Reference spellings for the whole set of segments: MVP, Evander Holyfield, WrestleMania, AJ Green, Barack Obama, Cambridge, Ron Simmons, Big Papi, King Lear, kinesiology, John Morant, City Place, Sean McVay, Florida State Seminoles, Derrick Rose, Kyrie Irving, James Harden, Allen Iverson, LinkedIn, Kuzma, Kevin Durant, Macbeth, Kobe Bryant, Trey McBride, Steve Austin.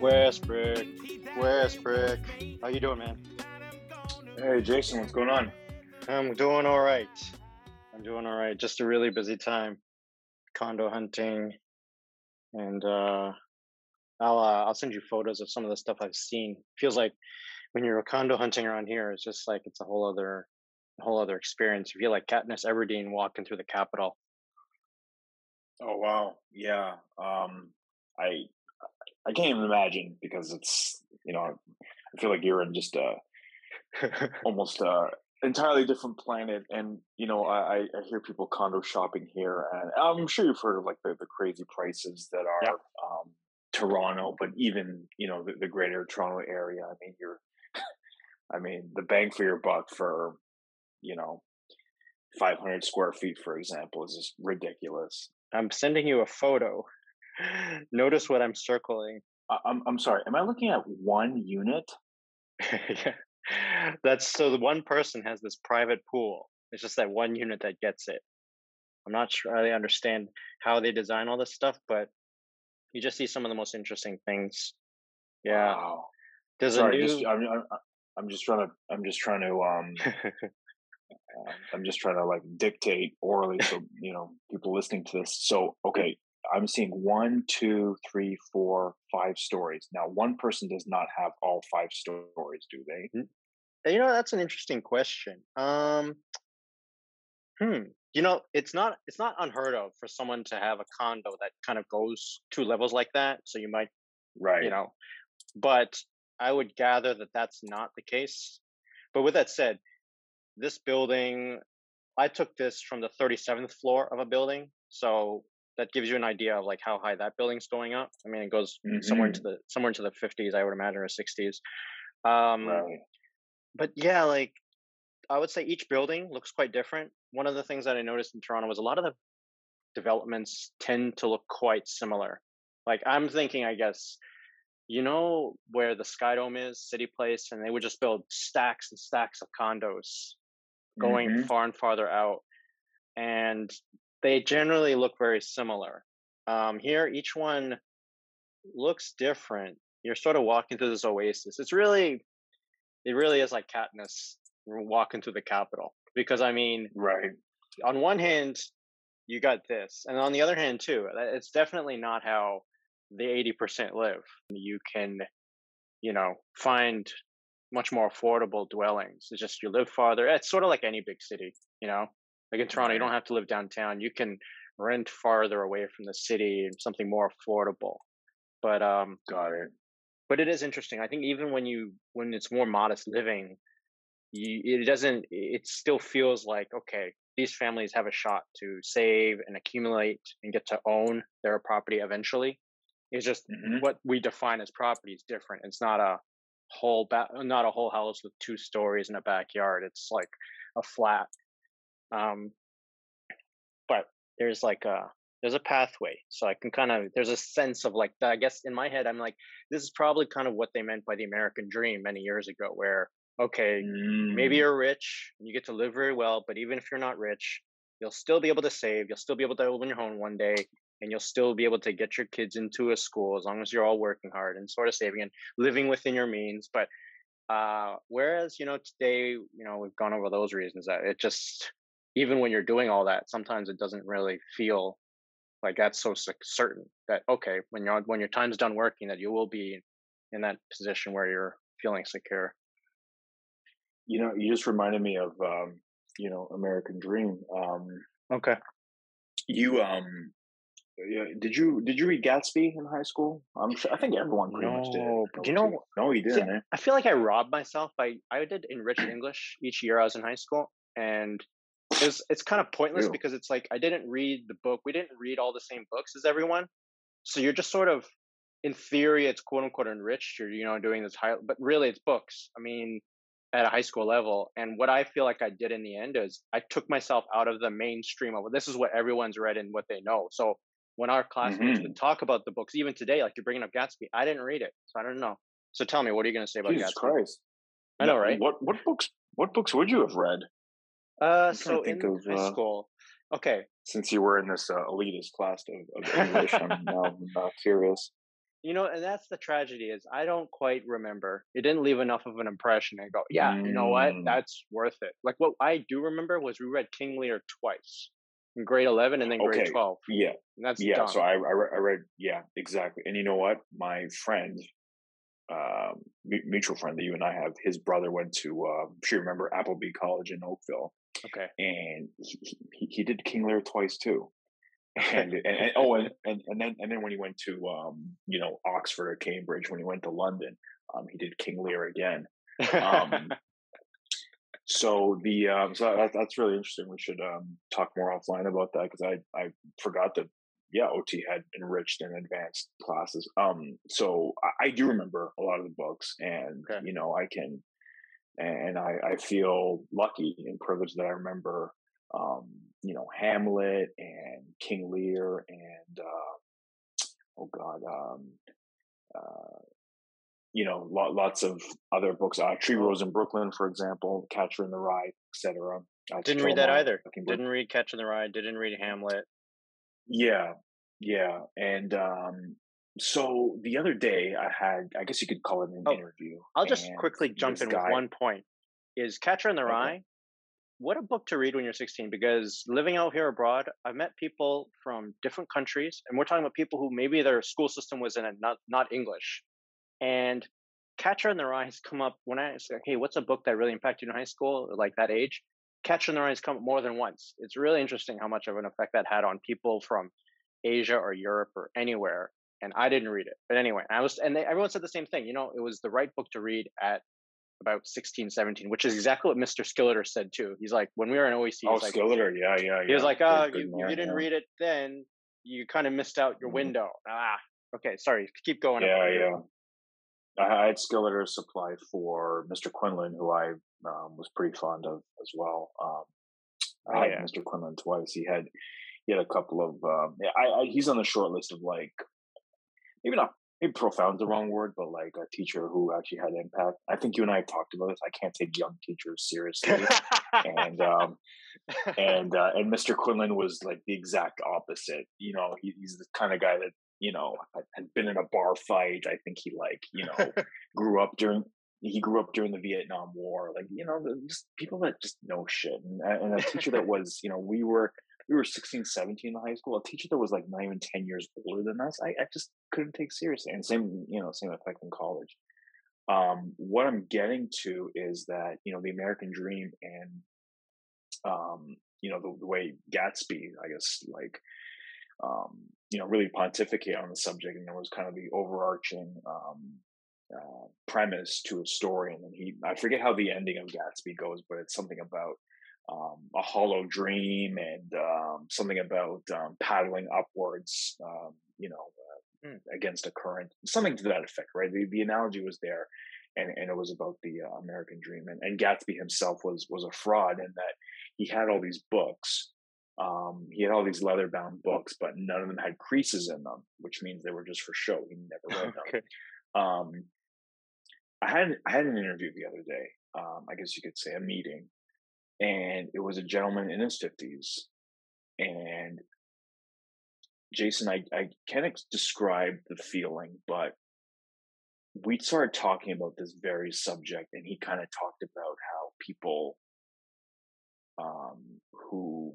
Westbrook. How you doing, man? Hey, Jason, what's going on? I'm doing all right. Just a really busy time. Condo hunting. And I'll send you photos of some of the stuff I've seen. Feels like when you're condo hunting around here, it's just like it's a whole other experience. You feel like Katniss Everdeen walking through the Capitol. Oh wow, yeah. I can't even imagine, because it's, you know, I feel like you're in just a almost entirely different planet. And you know, I hear people condo shopping here, and I'm sure you've heard of like the crazy prices that are Toronto, but even, you know, the greater Toronto area. I mean, the bang for your buck for, you know, 500 square feet, for example, is just ridiculous. I'm sending you a photo. Notice what I'm circling. I'm sorry. Am I looking at one unit? Yeah. That's so the one person has this private pool. It's just that one unit that gets it. I'm not sure I understand how they design all this stuff, but you just see some of the most interesting things. Yeah. Wow. I'm just trying to like dictate orally, so you know, people listening to this. So okay, I'm seeing 1, 2, 3, 4, 5 stories. Now, one person does not have all 5 stories, do they? You know, that's an interesting question. You know, it's not unheard of for someone to have a condo that kind of goes 2 levels like that. So you might, right? You know, but I would gather that that's not the case. But with that said, this building, I took this from the 37th floor of a building, so that gives you an idea of like how high that building's going up. I mean, it goes somewhere into the 50s, I would imagine, or 60s. But yeah, like I would say each building looks quite different. One of the things that I noticed in Toronto was a lot of the developments tend to look quite similar. Like I'm thinking, I guess, you know where the Sky Dome is, City Place, and they would just build stacks and stacks of condos going far and farther out, and they generally look very similar. Here, each one looks different. You're sort of walking through this oasis. It really is like Katniss walking through the Capitol, because I mean, right, on one hand you got this, and on the other hand too, it's definitely not how the 80% live. You can, you know, find much more affordable dwellings. It's just you live farther. It's sort of like any big city, you know, like in Toronto, you don't have to live downtown. You can rent farther away from the city and something more affordable. But got it. But it is interesting. I think even when it's more modest living, it still feels like, okay, these families have a shot to save and accumulate and get to own their property eventually. It's just what we define as property is different. It's not a whole house with 2 stories and a backyard. It's like a flat. But there's like there's a pathway, so I can kind of, there's a sense of like, I guess in my head, I'm like, this is probably kind of what they meant by the American dream many years ago, where okay, maybe you're rich and you get to live very well, but even if you're not rich, you'll still be able to save, you'll still be able to open your home one day, and you'll still be able to get your kids into a school as long as you're all working hard and sort of saving and living within your means. But whereas, you know, today, you know, we've gone over those reasons that it just, even when you're doing all that, sometimes it doesn't really feel like that's so certain that, okay, when your time's done working, that you will be in that position where you're feeling secure. You know, you just reminded me of, you know, American Dream. Okay. Yeah, did you read Gatsby in high school? I think everyone pretty much did. But you know, no, you didn't. See, I feel like I robbed myself. I did enriched English each year I was in high school, and it's kind of pointless because it's like I didn't read the book. We didn't read all the same books as everyone, so you're just sort of, in theory, it's quote unquote enriched. You're, you know, doing this high, but really it's books. I mean, at a high school level. And what I feel like I did in the end is I took myself out of the mainstream of this is what everyone's read and what they know. So when our classmates would talk about the books, even today, like you're bringing up Gatsby, I didn't read it, so I don't know. So tell me, what are you going to say about Jesus Gatsby? Christ. I know, right? What books would you have read? So in high school, okay. Since you were in this elitist class of English, I'm now curious. You know, and that's the tragedy is I don't quite remember. It didn't leave enough of an impression. I go, yeah, you know what? That's worth it. Like what I do remember was we read King Lear twice in grade 11 and then grade 12. Yeah. And that's dumb. So I read, yeah, exactly. And you know what? My friend, mutual friend that you and I have, his brother went to, I'm sure you remember, Appleby College in Oakville. Okay. And he did King Lear twice too. and then when he went to you know, Oxford or Cambridge, when he went to London, he did King Lear again. So that's really interesting. We should talk more offline about that because I forgot that. Yeah, OT had enriched and advanced classes. So I do remember a lot of the books, and you know, I feel lucky and privileged that I remember. You know, Hamlet and King Lear and you know, lots of other books. A Tree Grows in Brooklyn, for example, Catcher in the Rye, etc. Didn't read that either. Didn't read Catcher in the Rye. Didn't read Hamlet. Yeah, and so the other day I had, I guess you could call it an interview. I'll just quickly jump in with one point. Is Catcher in the Rye? What a book to read when you're 16, because living out here abroad, I've met people from different countries, and we're talking about people who maybe their school system was in a not English. And Catcher in the Rye has come up when I say, hey, what's a book that really impacted you in high school, like that age? Catcher in the Rye has come up more than once. It's really interesting how much of an effect that had on people from Asia or Europe or anywhere. And I didn't read it. But anyway, everyone said the same thing. You know, it was the right book to read at about 16, 17, which is exactly what Mr. Skilleter said too. He's like, when we were in OEC, Skilleter. He was like, oh, you didn't read it then, you kind of missed out your window. Okay, sorry, keep going. I had Skilleter supply for Mr. Quinlan, who I was pretty fond of as well. I had Mr. Quinlan twice. He had a couple of, he's on the short list of like, maybe not, maybe profound is the wrong word, but like a teacher who actually had impact. I think you and I have talked about this. I can't take young teachers seriously, and Mr. Quinlan was like the exact opposite. You know, he's the kind of guy that, you know, had been in a bar fight. I think he like, you know, grew up during the Vietnam War. Like, you know, just people that just know shit, and a teacher that was, you know, we were 16, 17 in high school, a teacher that was like not even 10 years older than us, I just couldn't take seriously. And same effect in college. What I'm getting to is that, you know, the American dream and, you know, the way Gatsby, I guess, like, you know, really pontificate on the subject. And it was kind of the overarching premise to a story. And then I forget how the ending of Gatsby goes, but it's something about, a hollow dream and something about paddling upwards, you know, against a current, something to that effect, right? The analogy was there, and it was about the American dream. And Gatsby himself was a fraud in that he had all these books, he had all these leather-bound books, but none of them had creases in them, which means they were just for show. He never read them. I had an interview the other day, I guess you could say a meeting. And it was a gentleman in his 50s. And Jason, I can't describe the feeling, but we started talking about this very subject. And he kind of talked about how people who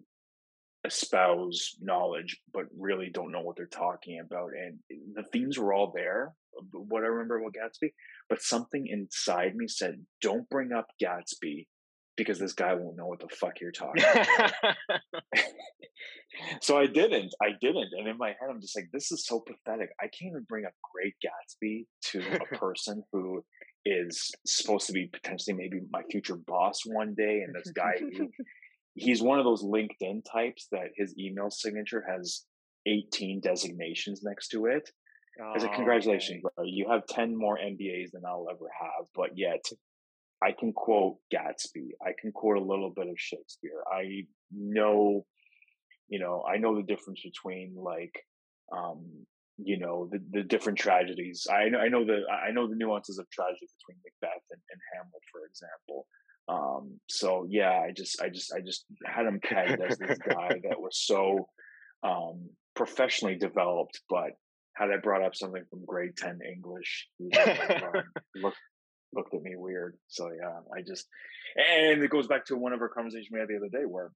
espouse knowledge, but really don't know what they're talking about. And the themes were all there, what I remember about Gatsby. But something inside me said, don't bring up Gatsby, because this guy won't know what the fuck you're talking about. So I didn't. And in my head, I'm just like, this is so pathetic. I can't even bring up Great Gatsby to a person who is supposed to be potentially maybe my future boss one day. And this guy, he's one of those LinkedIn types that his email signature has 18 designations next to it. I said, congratulations, bro. You have 10 more MBAs than I'll ever have, but yet I can quote Gatsby. I can quote a little bit of Shakespeare. I know the difference between like, you know, the different tragedies. I know the nuances of tragedy between Macbeth and Hamlet, for example. So yeah, I just had him pegged as this guy that was so professionally developed, but had I brought up something from grade 10 English, he looked at me weird. So yeah, I just, and it goes back to one of our conversations we had the other day where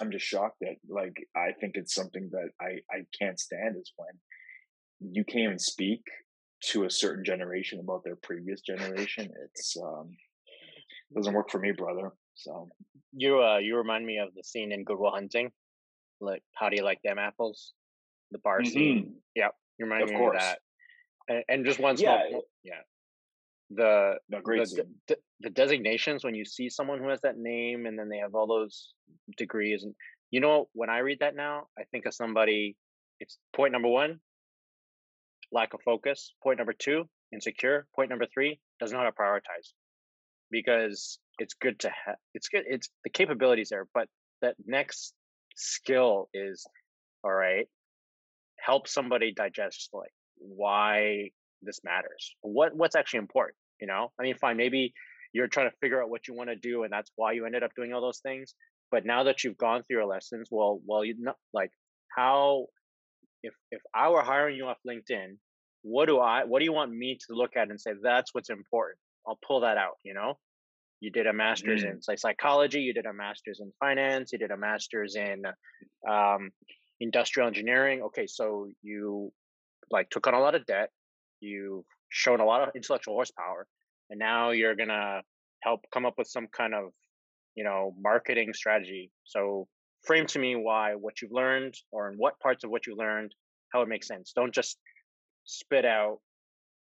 I'm just shocked that, like, I think it's something that I can't stand is when you can't even speak to a certain generation about their previous generation. It's doesn't work for me, brother. So you remind me of the scene in Good Will Hunting, like, how do you like them apples, the bar scene. Yeah, you remind me of that. And just one small point. The designations, when you see someone who has that name and then they have all those degrees, and you know, when I read that now, I think of somebody. It's point number one, lack of focus. Point number two, insecure. Point number three, doesn't know how to prioritize. Because it's good to have, it's good, it's the capabilities there, but that next skill is, all right, help somebody digest, like, why this matters, what's actually important. You know, I mean, fine, maybe you're trying to figure out what you want to do, and that's why you ended up doing all those things. But now that you've gone through your lessons, well, you know, like, how, if I were hiring you off LinkedIn, what do you want me to look at and say, that's what's important? I'll pull that out. You know, you did a master's in psychology, you did a master's in finance, you did a master's in industrial engineering. Okay, so you, like, took on a lot of debt. You've shown a lot of intellectual horsepower, and now you're gonna help come up with some kind of, you know, marketing strategy. So frame to me why what you've learned, or in what parts of what you learned, how it makes sense. Don't just spit out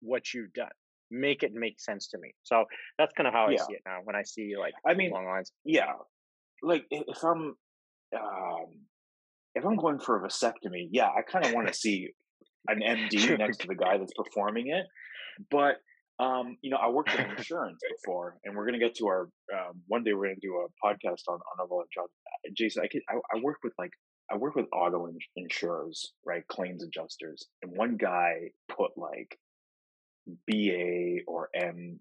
what you've done. Make it make sense to me. So that's kind of how I see it now when I see, like, I mean, long lines. Yeah, like, if I'm going for a vasectomy, yeah, I kind of want to see an MD next to the guy that's performing it. But you know, I worked in insurance before, and we're going to get to our one day we're going to do a podcast on our jobs. Jason, I work with auto insurers, right, claims adjusters, and one guy put, like, BA or M,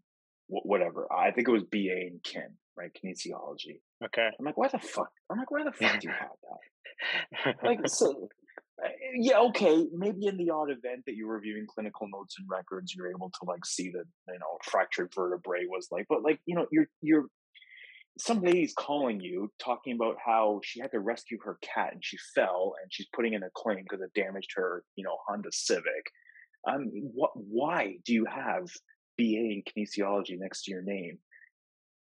whatever. I think it was BA in kin, right? Kinesiology. Okay. I'm like, why the fuck do you have that? Like, so, yeah, okay, maybe in the odd event that you're reviewing clinical notes and records, you're able to, like, see that, you know, fractured vertebrae was, like, but, like, you know, you're some lady's calling you talking about how she had to rescue her cat and she fell and she's putting in a claim because it damaged her, you know, Honda Civic. Why do you have BA in kinesiology next to your name,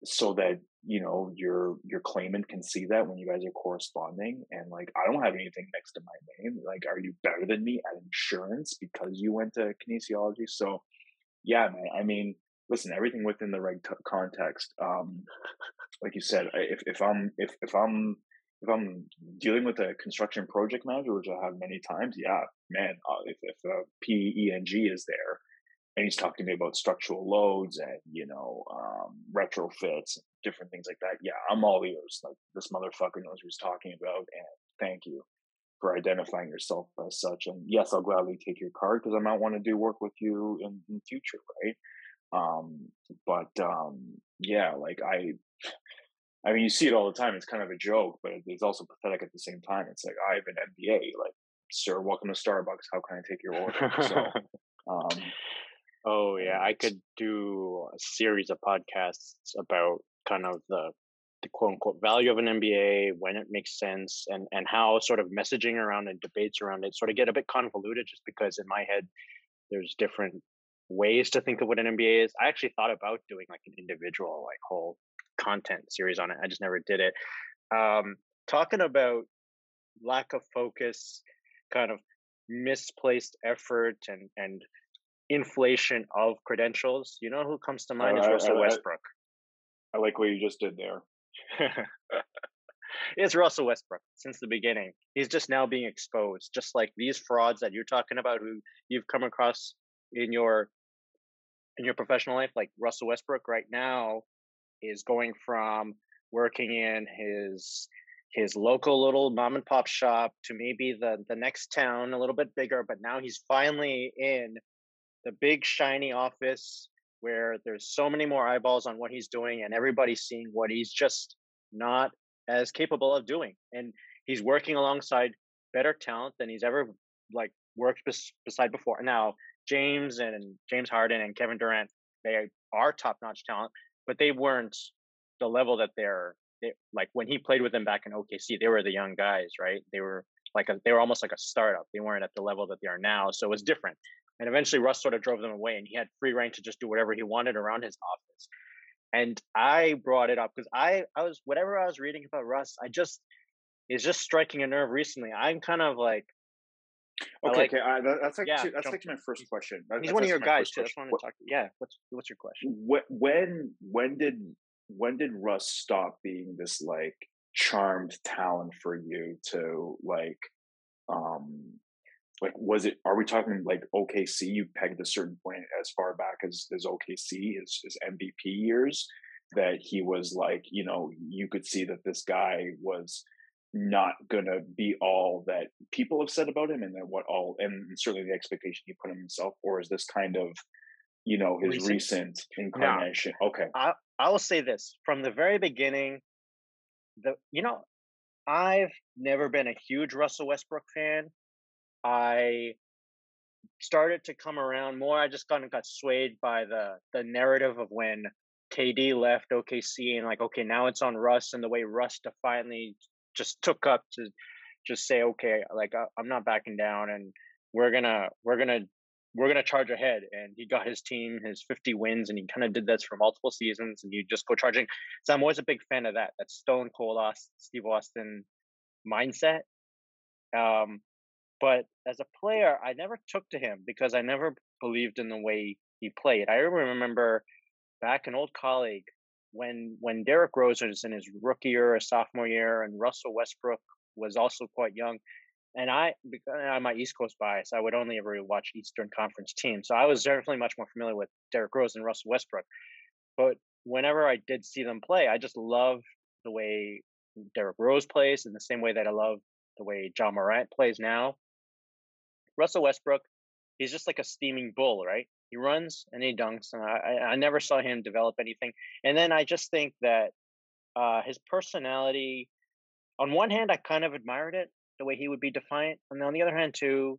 so that, you know, your claimant can see that when you guys are corresponding? And, like, I don't have anything next to my name. Like, are you better than me at insurance because you went to kinesiology? So yeah, man, I mean, listen, everything within the right context. Like you said, if I'm dealing with a construction project manager, which I have many times, yeah, man, if PENG is there and he's talking to me about structural loads and, you know, retrofits, different things like that, yeah, I'm all ears. Like, this motherfucker knows what he's talking about, and thank you for identifying yourself as such. And yes, I'll gladly take your card because I might want to do work with you in the future, right? Yeah, like, I mean, you see it all the time. It's kind of a joke, but it's also pathetic at the same time. It's like, I have an MBA. Like, sir, welcome to Starbucks. How can I take your order? So, oh yeah, I could do a series of podcasts about kind of the quote unquote value of an MBA, when it makes sense, and how sort of messaging around and debates around it sort of get a bit convoluted, just because in my head there's different ways to think of what an MBA is. I actually thought about doing, like, an individual, like, whole content series on it. I just never did it. Talking about lack of focus, kind of misplaced effort, and inflation of credentials. You know who comes to mind is Russell Westbrook. I like what you just did there. It's Russell Westbrook since the beginning. He's just now being exposed, just like these frauds that you're talking about, who you've come across in your professional life. Like, Russell Westbrook right now is going from working in his local little mom and pop shop to maybe the next town, a little bit bigger, but now he's finally in the big shiny office where there's so many more eyeballs on what he's doing, and everybody's seeing what he's just not as capable of doing. And he's working alongside better talent than he's ever like worked beside before. Now, James Harden and Kevin Durant, they are top-notch talent, but they weren't the level that like when he played with them back in OKC, they were the young guys, right? They were they were almost like a startup. They weren't at the level that they are now. So it was different. And eventually Russ sort of drove them away, and he had free reign to just do whatever he wanted around his office. And I brought it up because I was reading about Russ, it's just striking a nerve recently. I'm kind of like, that's my first question. He's one of your guys too. That's what I want to talk to. Yeah. What's your question? When did Russ stop being this like charmed talent for you to like was it, are we talking like OKC? You pegged a certain point as far back as OKC, his MVP years, that he was like, you know, you could see that this guy was not gonna be all that people have said about him, and then and certainly the expectation he put on himself, or is this kind of, you know, his recent incarnation? No. Okay. I will say this from the very beginning. I've never been a huge Russell Westbrook fan. I started to come around more. I just got swayed by the narrative of when KD left OKC and like, okay, now it's on Russ, and the way Russ defiantly just took up to just say, okay, like I'm not backing down, and we're gonna charge ahead. And he got his team, his 50 wins, and he kind of did this for multiple seasons, and you just go charging. So I'm always a big fan of that stone cold Steve Austin mindset. But as a player, I never took to him because I never believed in the way he played. I remember back an old colleague when Derrick Rose was in his rookie year or sophomore year, and Russell Westbrook was also quite young. And because I'm my East Coast bias, I would only ever watch Eastern Conference teams. So I was definitely much more familiar with Derrick Rose and Russell Westbrook. But whenever I did see them play, I just loved the way Derrick Rose plays in the same way that I love the way John Morant plays now. Russell Westbrook, he's just like a steaming bull, right? He runs and he dunks. And I never saw him develop anything. And then I just think that his personality, on one hand, I kind of admired it, the way he would be defiant. And on the other hand too,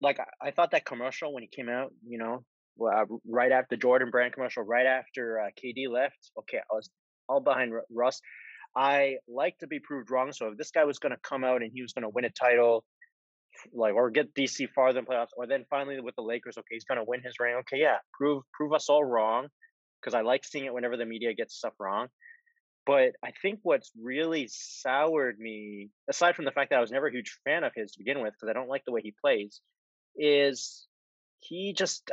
like I thought that commercial when he came out, you know, right after Jordan Brand commercial, right after KD left, okay, I was all behind Russ. I like to be proved wrong. So if this guy was going to come out and he was going to win a title, like, or get DC farther in playoffs, or then finally with the Lakers, okay, he's going to win his ring. Okay, yeah, prove us all wrong, because I like seeing it whenever the media gets stuff wrong. But I think what's really soured me, aside from the fact that I was never a huge fan of his to begin with, because I don't like the way he plays, is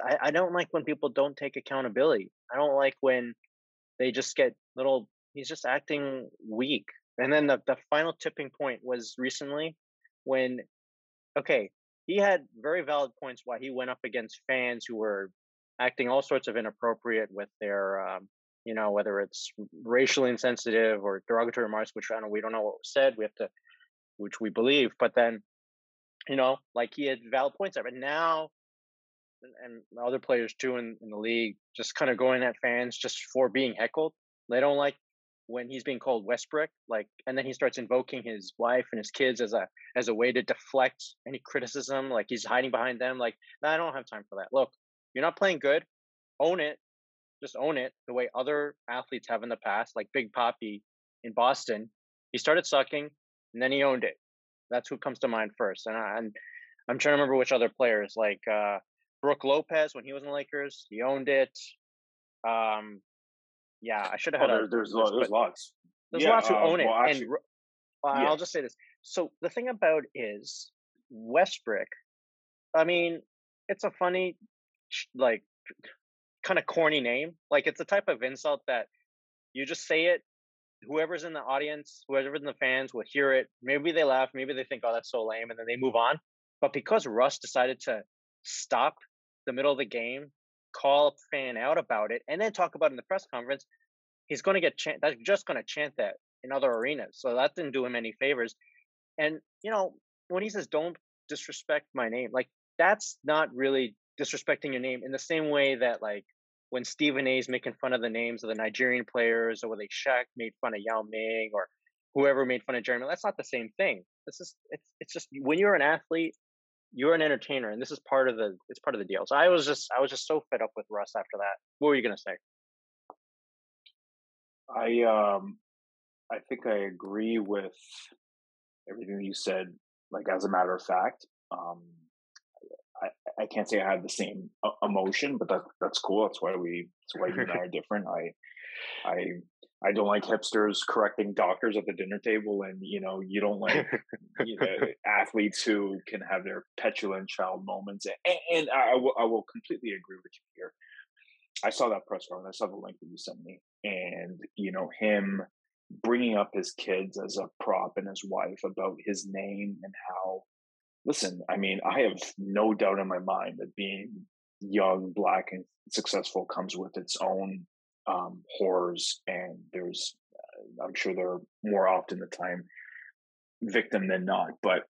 I don't like when people don't take accountability. I don't like when they just get he's just acting weak. And then the final tipping point was recently when, okay, he had very valid points why he went up against fans who were acting all sorts of inappropriate with their, you know, whether it's racially insensitive or derogatory remarks, which we don't know what was said, which we believe, but then, you know, like he had valid points there. But now, and other players too in the league, just kind of going at fans just for being heckled. They don't like when he's being called Westbrook, like, and then he starts invoking his wife and his kids as a way to deflect any criticism. Like he's hiding behind them. Like, nah, I don't have time for that. Look, you're not playing good. Own it. Just own it the way other athletes have in the past, like Big Papi in Boston. He started sucking, and then he owned it. That's who comes to mind first. And I'm trying to remember which other players, like Brook Lopez when he was in the Lakers, he owned it. Yeah, I should have had. There's lots. There's lots who own it. Well, actually, and yeah. I'll just say this. So the thing about is Westbrook. I mean, it's a funny, like, kind of corny name. Like it's the type of insult that you just say it, whoever's in the audience, whoever's in the fans will hear it. Maybe they laugh, maybe they think, oh, that's so lame, and then they move on. But because Russ decided to stop the middle of the game, call a fan out about it, and then talk about it in the press conference, he's going to get that's just going to chant that in other arenas. So that didn't do him any favors. And you know, when he says don't disrespect my name, like that's not really disrespecting your name in the same way that, like, when Stephen A's making fun of the names of the Nigerian players, or when they Shaq made fun of Yao Ming, or whoever made fun of Jeremy. That's not the same thing. It's just when you're an athlete, you're an entertainer, and this is part of the deal. So I was just so fed up with Russ after that. What were you gonna say? I think I agree with everything you said. Like, as a matter of fact, I can't say I had the same emotion, but that's cool. That's why you and I are different. I don't like hipsters correcting doctors at the dinner table, and you don't like athletes who can have their petulant child moments. And I will completely agree with you here. I saw that press conference. I saw the link that you sent me, and him bringing up his kids as a prop and his wife about his name and how. Listen, I mean, I have no doubt in my mind that being young, Black, and successful comes with its own horrors, and there's, I'm sure they're more often the time victim than not. But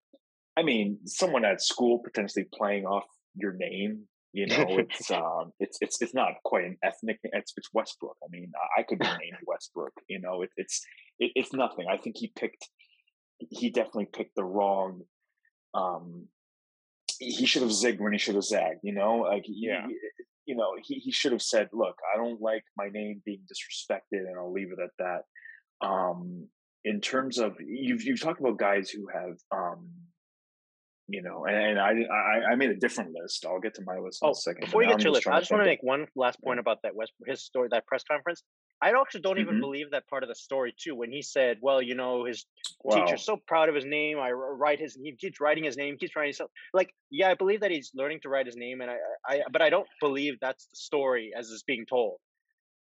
I mean, someone at school potentially playing off your name, it's it's not quite an ethnic. It's Westbrook. I mean, I could be named Westbrook. It's nothing. I think he definitely picked the wrong. He should have zigged when he should have zagged, he should have said, look, I don't like my name being disrespected, and I'll leave it at that. In terms of, you've talked about guys who have, and I made a different list. I'll get to my list in a second. Before you get to your list, I just want to make one last point about that his story, that press conference. I actually don't even believe that part of the story too. When he said, "Well, his teacher's so proud of his name. He keeps writing his name. Keeps writing himself." Like, yeah, I believe that he's learning to write his name, and but I don't believe that's the story as it's being told.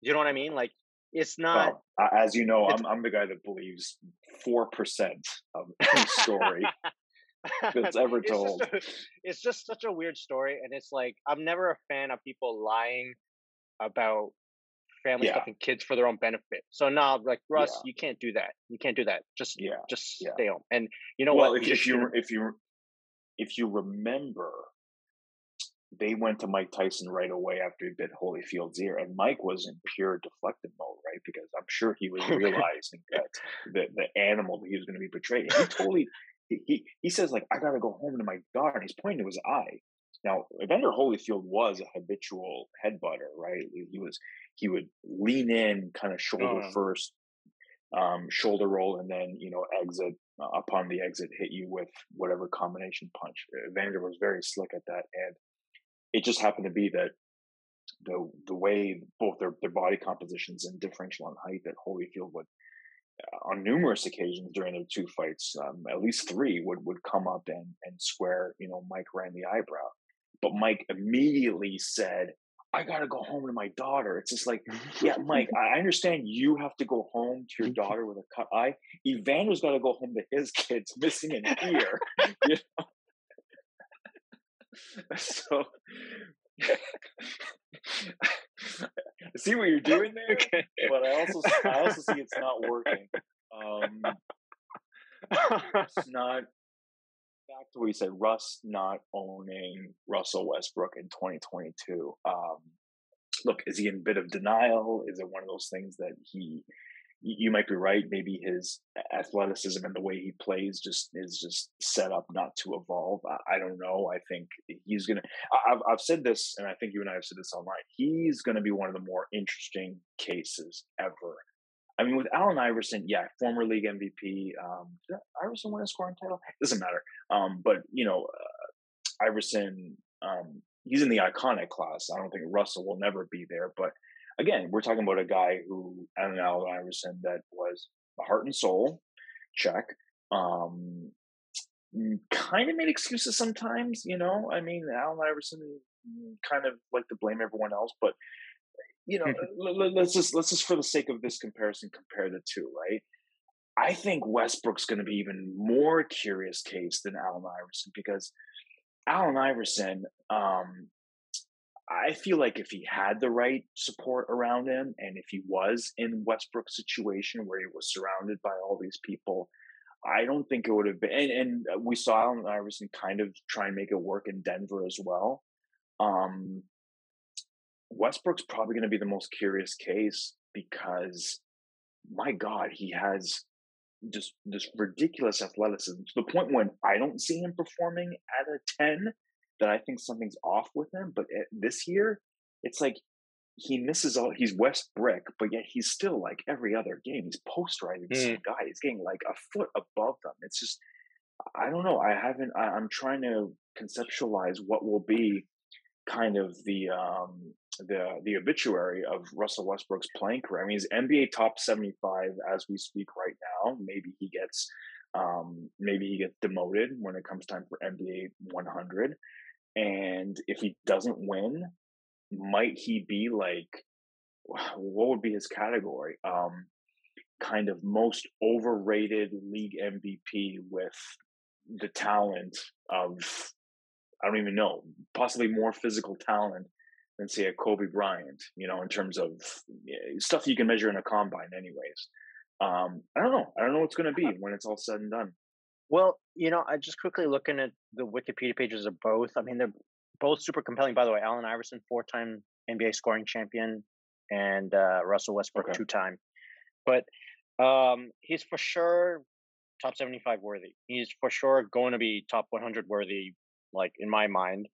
You know what I mean? Like, it's not. Well, as you know, I'm the guy that believes 4% of the story that's ever told. It's just such a weird story, and it's like, I'm never a fan of people lying about family stuff and kids for their own benefit. So Russ, you can't do that. Just stay home. And what? If you remember, they went to Mike Tyson right away after he bit Holyfield's ear, and Mike was in pure deflected mode, right? Because I'm sure he was realizing that the animal that he was going to be portraying. He totally he says, like, I got to go home to my daughter, and he's pointing to his eye. Now, Evander Holyfield was a habitual headbutter, right? He would lean in, kind of shoulder first, shoulder roll, and then exit upon the exit, hit you with whatever combination punch. Evander was very slick at that, and it just happened to be that the way both their body compositions and differential in height, that Holyfield would, on numerous occasions during their two fights, at least three, would come up and square. Mike ran the eyebrow. But Mike immediately said, I got to go home to my daughter. It's just like, yeah, Mike, I understand you have to go home to your daughter with a cut eye. Evander's got to go home to his kids missing an ear. So I see what you're doing there, okay. But I also see it's not working. It's not. Back to what you said, Russ not owning Russell Westbrook in 2022. Look, is he in a bit of denial? Is it one of those things that you might be right, maybe his athleticism and the way he plays is set up not to evolve? I don't know. I think he's going to, I've said this, and I think you and I have said this online, he's going to be one of the more interesting cases ever. I mean, with Allen Iverson, former league MVP. Did Iverson win a scoring title? Doesn't matter. But Iverson, he's in the iconic class. I don't think Russell will never be there. But again, we're talking about a guy who, Allen Iverson, that was the heart and soul. Check. Kind of made excuses sometimes. I mean, Allen Iverson kind of liked to blame everyone else, but. Let's just for the sake of this comparison, compare the two, right? I think Westbrook's going to be even more curious case than Allen Iverson, because Allen Iverson, I feel like if he had the right support around him, and if he was in Westbrook's situation where he was surrounded by all these people, I don't think it would have been. And we saw Allen Iverson kind of try and make it work in Denver as well. Westbrook's probably going to be the most curious case, because, my God, he has just ridiculous athleticism to the point when I don't see him performing at a 10, that I think something's off with him. But this year, it's like he misses all. He's Westbrook, but yet he's still like every other game. He's posterizing the same guy. He's getting like a foot above them. It's just, I don't know. I'm trying to conceptualize what will be kind of the obituary of Russell Westbrook's playing career. I mean, he's NBA top 75 as we speak right now. Maybe he gets demoted when it comes time for NBA 100. And if he doesn't win, might he be like, what would be his category? Kind of most overrated league MVP with the talent of, I don't even know, possibly more physical talent than say a Kobe Bryant, you know, in terms of stuff you can measure in a combine anyways. I don't know what's going to be when it's all said and done. Well, you know, I just quickly looking at the Wikipedia pages of both. I mean, they're both super compelling, by the way. Allen Iverson, 4-time NBA scoring champion, and Russell Westbrook, okay, 2-time. But he's for sure top 75 worthy. He's for sure going to be top 100 worthy, like in my mind.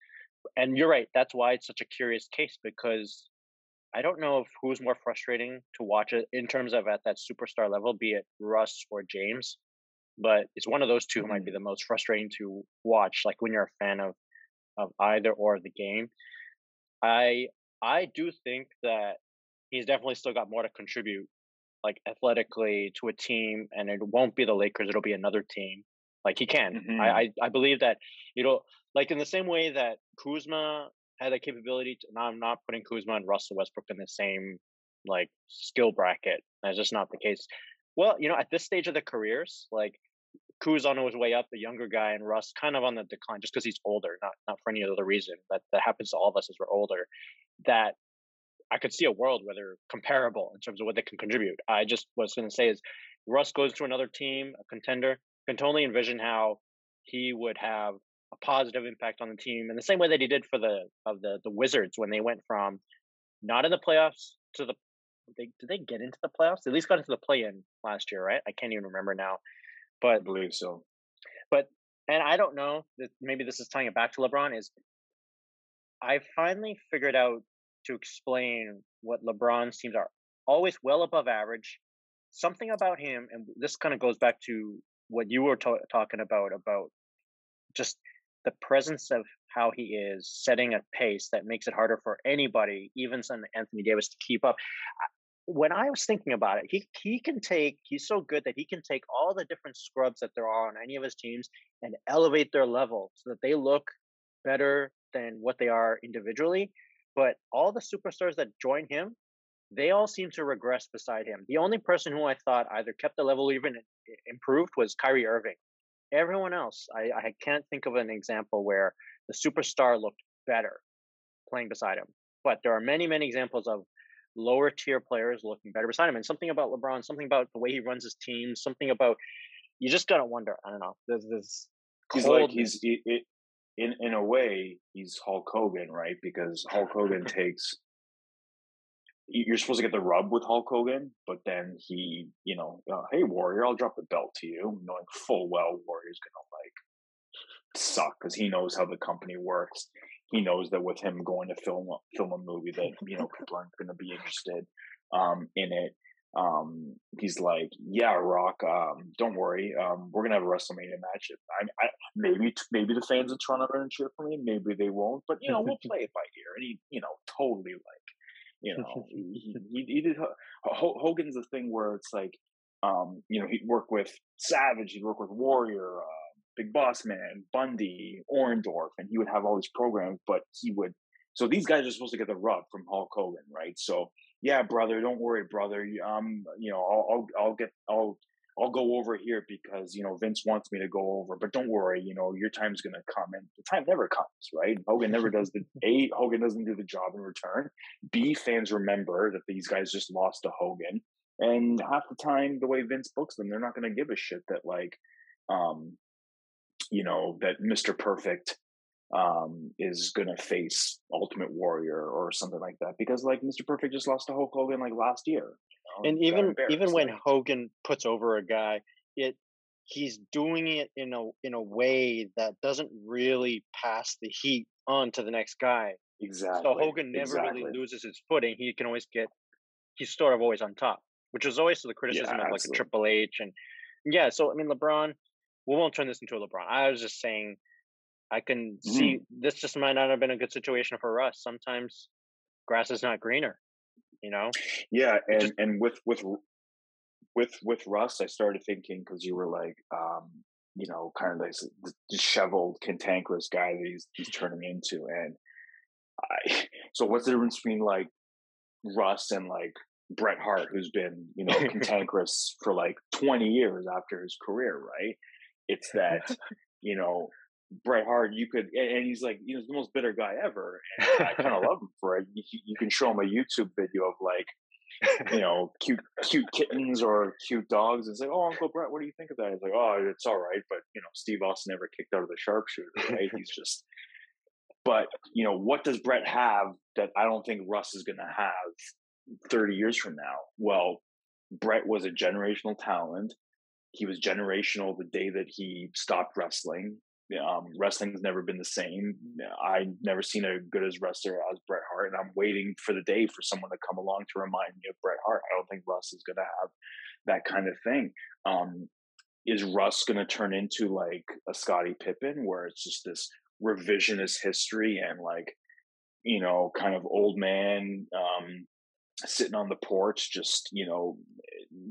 And you're right. That's why it's such a curious case, because I don't know if who's more frustrating to watch it in terms of at that superstar level, be it Russ or James. But it's one of those two who might be the most frustrating to watch, like when you're a fan of either or of the game. I do think that he's definitely still got more to contribute, like athletically, to a team, and it won't be the Lakers, it'll be another team. Like he can. Mm-hmm. I believe that, you know, like in the same way that Kuzma had that capability to, and I'm not putting Kuzma and Russell Westbrook in the same like skill bracket. That's just not the case. Well, you know, at this stage of their careers, like Kuz on his way up, the younger guy, and Russ kind of on the decline, just because he's older, not for any other reason. That happens to all of us as we're older. That I could see a world where they're comparable in terms of what they can contribute. I just was going to say is Russ goes to another team, a contender, can totally envision how he would have a positive impact on the team in the same way that he did for the Wizards when they went from not in the playoffs to the did they get into the playoffs? They at least got into the play-in last year, right? I can't even remember now, but I believe so. But and I don't know, that maybe this is tying it back to LeBron, is I finally figured out to explain what LeBron's teams are always well above average. Something about him, and this kind of goes back to what you were talking about just the presence of how he is setting a pace that makes it harder for anybody, even some Anthony Davis, to keep up. When I was thinking about it, he's so good that he can take all the different scrubs that there are on any of his teams and elevate their level so that they look better than what they are individually. But all the superstars that join him, they all seem to regress beside him. The only person who I thought either kept the level or even improved was Kyrie Irving. Everyone else, I can't think of an example where the superstar looked better playing beside him. But there are many, many examples of lower tier players looking better beside him. And something about LeBron, something about the way he runs his team, something about, you just gotta wonder. I don't know. There's this coldness. In a way, he's Hulk Hogan, right? Because Hulk Hogan takes. You're supposed to get the rub with Hulk Hogan, but then he, you know, hey, Warrior, I'll drop the belt to you, knowing full well Warrior's going to, like, suck, because he knows how the company works. He knows that with him going to film a movie that, you know, people aren't going to be interested in it. He's like, yeah, Rock, don't worry. We're going to have a WrestleMania match. Maybe the fans in Toronto are going to cheer for me. Maybe they won't. But, you know, we'll play it by ear. And he, you know, totally, like, you know, he did. Hogan's the thing where it's like, you know, he'd work with Savage, he'd work with Warrior, Big Boss Man, Bundy, Orndorff, and he would have all these programs, but he would. So these guys are supposed to get the rub from Hulk Hogan, right? So yeah, brother, don't worry, brother. You know, I'll go over here because, you know, Vince wants me to go over, but don't worry, you know, your time's going to come. And the time never comes, right? Hogan never does Hogan doesn't do the job in return. B, fans remember that these guys just lost to Hogan. And half the time, the way Vince books them, they're not going to give a shit that, like, you know, that Mr. Perfect is going to face Ultimate Warrior or something like that. Because, like, Mr. Perfect just lost to Hulk Hogan, like, last year. And even when Hogan puts over a guy, he's doing it in a way that doesn't really pass the heat on to the next guy. Exactly. So Hogan never really loses his footing. He can always he's sort of always on top, which was always the criticism of like a Triple H. And yeah, so I mean, LeBron, we won't turn this into a LeBron. I was just saying, I can see this just might not have been a good situation for us. Sometimes grass is not greener, you know? Yeah. And, with Russ, I started thinking, cause you were like, you know, kind of this disheveled, cantankerous guy that he's turning into. And so what's the difference between like Russ and like Bret Hart, who's been, you know, cantankerous for like 20 years after his career, right? It's that, you know, Bret Hart, and he's like, you know, he's the most bitter guy ever. And I kind of love him for it. You can show him a YouTube video of like, you know, cute kittens or cute dogs, and say, "Oh, Uncle Brett, what do you think of that?" He's like, "Oh, it's all right, but you know, Steve Austin never kicked out of the sharpshooter, right?" He's just, but you know, what does Brett have that I don't think Russ is going to have 30 years from now? Well, Brett was a generational talent. He was generational the day that he stopped wrestling. Wrestling's never been the same. I've never seen a good as wrestler as Bret Hart, and I'm waiting for the day for someone to come along to remind me of Bret Hart. I don't think Russ is going to have that kind of thing. Is Russ going to turn into like a Scottie Pippen, where it's just this revisionist history and like, you know, kind of old man sitting on the porch, just, you know,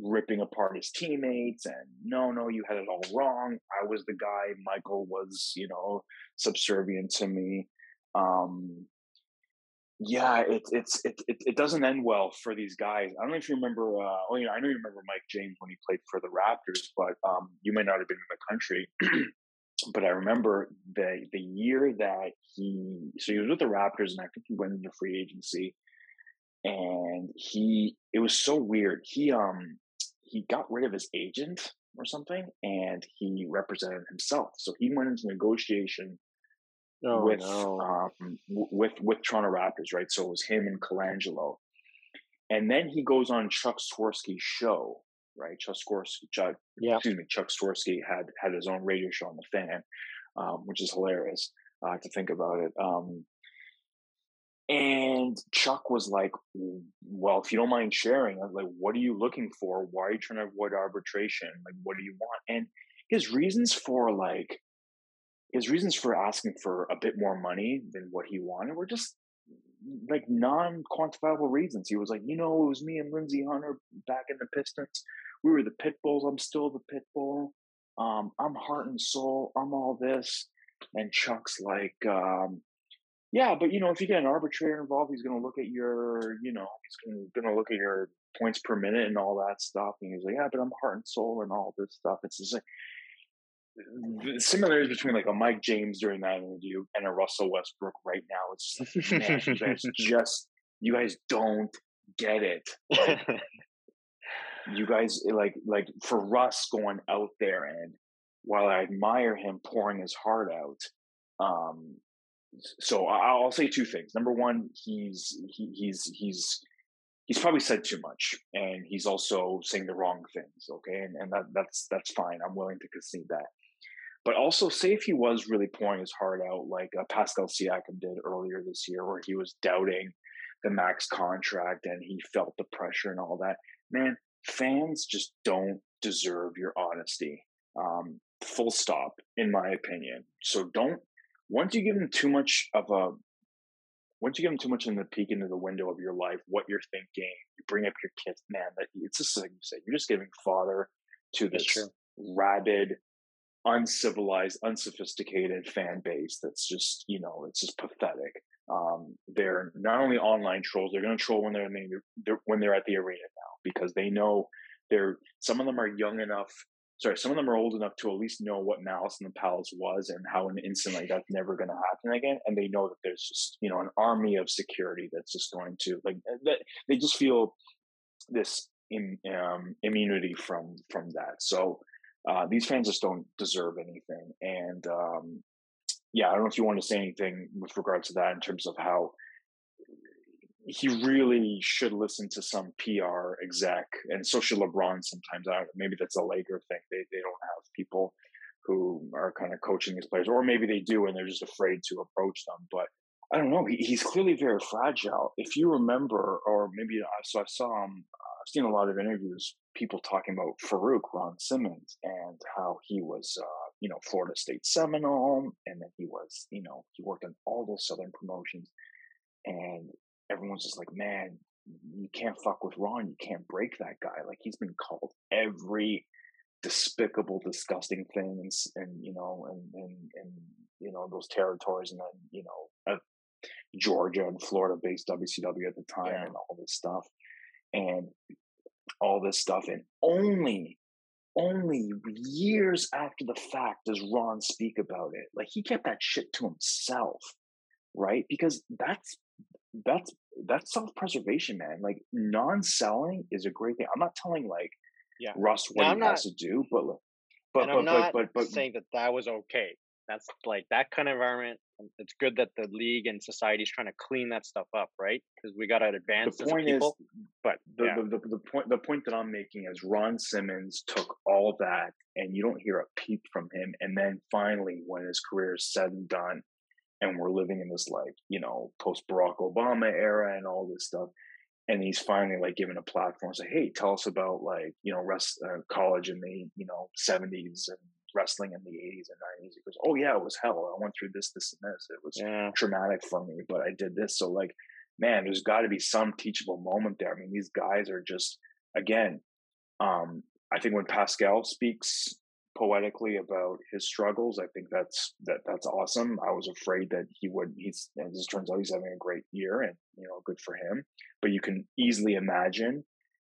ripping apart his teammates and no, you had it all wrong. I was the guy. Michael was, you know, subservient to me. Yeah, it doesn't end well for these guys. I don't know if you remember. Oh, you know, I know you remember Mike James when he played for the Raptors, but you may not have been in the country. But I remember the year that he was with the Raptors, and I think he went into free agency. And it was so weird. He got rid of his agent or something, and he represented himself. So he went into negotiation with Toronto Raptors, right? So it was him and Colangelo. And then he goes on Chuck Swirsky's show, right? Chuck Swirsky had his own radio show on The Fan, which is hilarious to think about it. And Chuck was like, well, if you don't mind sharing, I was like, what are you looking for? Why are you trying to avoid arbitration? Like, what do you want? And his reasons for asking for a bit more money than what he wanted were just like non-quantifiable reasons. He was like, you know, it was me and Lindsey Hunter back in the Pistons. We were the pit bulls. I'm still the pit bull. I'm heart and soul. I'm all this. And Chuck's like, yeah, but you know, if you get an arbitrator involved, he's going to look at your, you know, he's going to look at your points per minute and all that stuff. And he's like, yeah, but I'm heart and soul and all this stuff. It's just like the similarities between like a Mike James during that interview and a Russell Westbrook right now. It's just like, man, you guys don't get it. Like, you guys like for Russ going out there, and while I admire him pouring his heart out, so I'll say two things. Number one, he's probably said too much, and he's also saying the wrong things. Okay, and that's fine. I'm willing to concede that. But also, say if he was really pouring his heart out, like Pascal Siakam did earlier this year, where he was doubting the max contract and he felt the pressure and all that. Man, fans just don't deserve your honesty. Full stop, in my opinion. So don't. Once you give them too much in the peek into the window of your life, what you're thinking, you bring up your kids, man, that it's just like you said, you're just giving fodder to this rabid, uncivilized, unsophisticated fan base. That's just, you know, it's just pathetic. They're not only online trolls, they're going to troll when they're at the arena now, because they know some of them are young enough. Sorry, some of them are old enough to at least know what Malice in the Palace was and how an incident like that's never going to happen again. And they know that there's just, you know, an army of security that's just going to, like, they just feel this immunity from that. So these fans just don't deserve anything. And yeah, I don't know if you want to say anything with regards to that in terms of how he really should listen to some PR exec, and so should LeBron sometimes. I don't know, maybe that's a Laker thing. They don't have people who are kind of coaching these players, or maybe they do and they're just afraid to approach them. But I don't know. He's clearly very fragile. If you remember, or maybe I've seen a lot of interviews, people talking about Farouk, Ron Simmons, and how he was, Florida State Seminole. And then he was, he worked on all those Southern promotions, and everyone's just like, man, you can't fuck with Ron. You can't break that guy. Like, he's been called every despicable, disgusting things, and those territories, and then Georgia and Florida-based WCW at the time, and all this stuff. And only years after the fact does Ron speak about it. Like, he kept that shit to himself, right? Because that's self-preservation, man. Like, non-selling is a great thing. I'm not telling Russ what he has to do, but I'm not saying that was okay. That's like that kind of environment. It's good that the league and society is trying to clean that stuff up, right? Because we got to advance as people. The point that I'm making is Ron Simmons took all that, and you don't hear a peep from him. And then finally, when his career is said and done, and we're living in this post Barack Obama era and all this stuff, and he's finally given a platform, say, hey, tell us about college in the 70s and wrestling in the 80s and 90s. He goes, oh yeah, it was hell. I went through this and this. It was traumatic for me, but I did this. So man, there's got to be some teachable moment there. I mean, these guys are just, again, I think when Pascal speaks poetically about his struggles, I think that's awesome. I was afraid that and it just turns out he's having a great year, and good for him. But you can easily imagine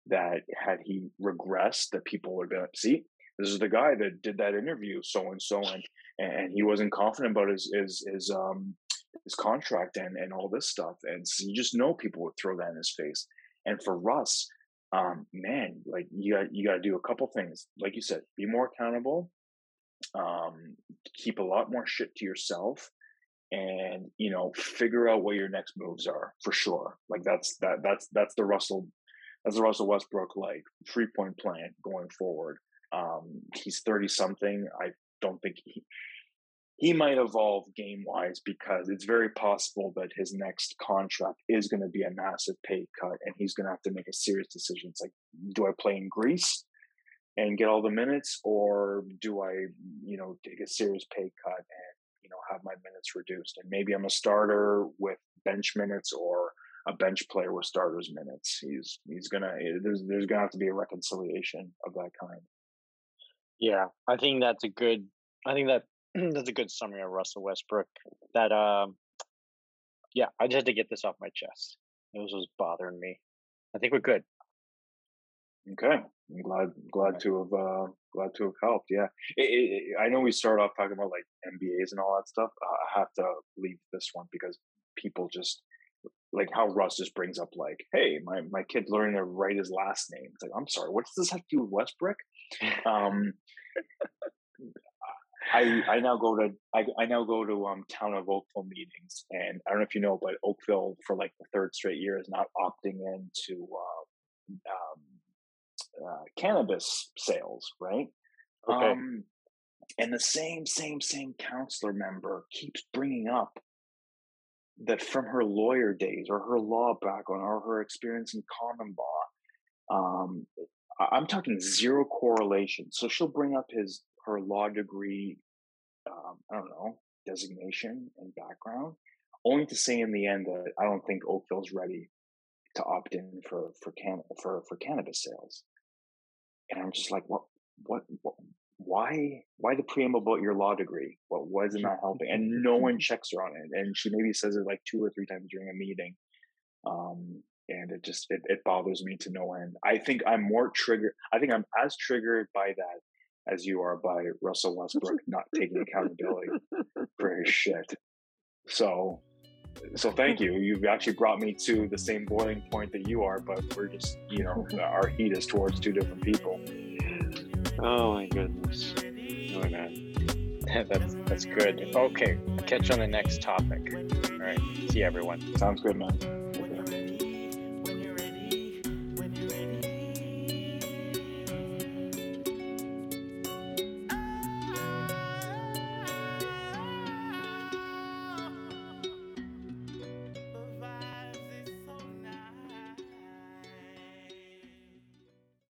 that had he regressed, that people would be like, see, this is the guy that did that interview, so and so, and he wasn't confident about his contract and all this stuff. And so you just know people would throw that in his face. And for Russ, you got to do a couple things. Like you said, be more accountable, keep a lot more shit to yourself, and, figure out what your next moves are for sure. Like that's the Russell Westbrook, 3-point plan going forward. He's 30 something. I don't think he might evolve game wise, because it's very possible that his next contract is going to be a massive pay cut, and he's going to have to make a serious decision. It's like, do I play in Greece and get all the minutes, or do I, take a serious pay cut and, have my minutes reduced? And maybe I'm a starter with bench minutes, or a bench player with starters minutes. There's going to have to be a reconciliation of that kind. Yeah, I think that's a good summary of Russell Westbrook. That, I just had to get this off my chest. This was bothering me. I think we're good. Okay, I'm glad to have helped. Yeah, I know we started off talking about MBAs and all that stuff. I have to leave this one because people just how Russ just brings up hey, my kid learning to write his last name. It's like, I'm sorry, what does this have to do with Westbrook? I now go to town of Oakville meetings, and I don't know if you know, but Oakville for the third straight year is not opting into cannabis sales, right? Okay. And the same counselor member keeps bringing up that from her lawyer days, or her law background, or her experience in common law. I'm talking zero correlation. So she'll bring up her law degree, designation and background, only to say in the end that I don't think Oakville's ready to opt in for cannabis sales. And I'm just like, what? Why the preamble about your law degree? Well, why is it not helping? And no one checks her on it. And she maybe says it 2 or 3 times during a meeting. And it just, it bothers me to no end. I think I'm as triggered by that as you are by Russell Westbrook not taking accountability for his shit. So thank you. You've actually brought me to the same boiling point that you are, but we're just, our heat is towards two different people. Oh my goodness. Oh my God. That's good. Okay. Catch you on the next topic. All right. See you, everyone. Sounds good, man.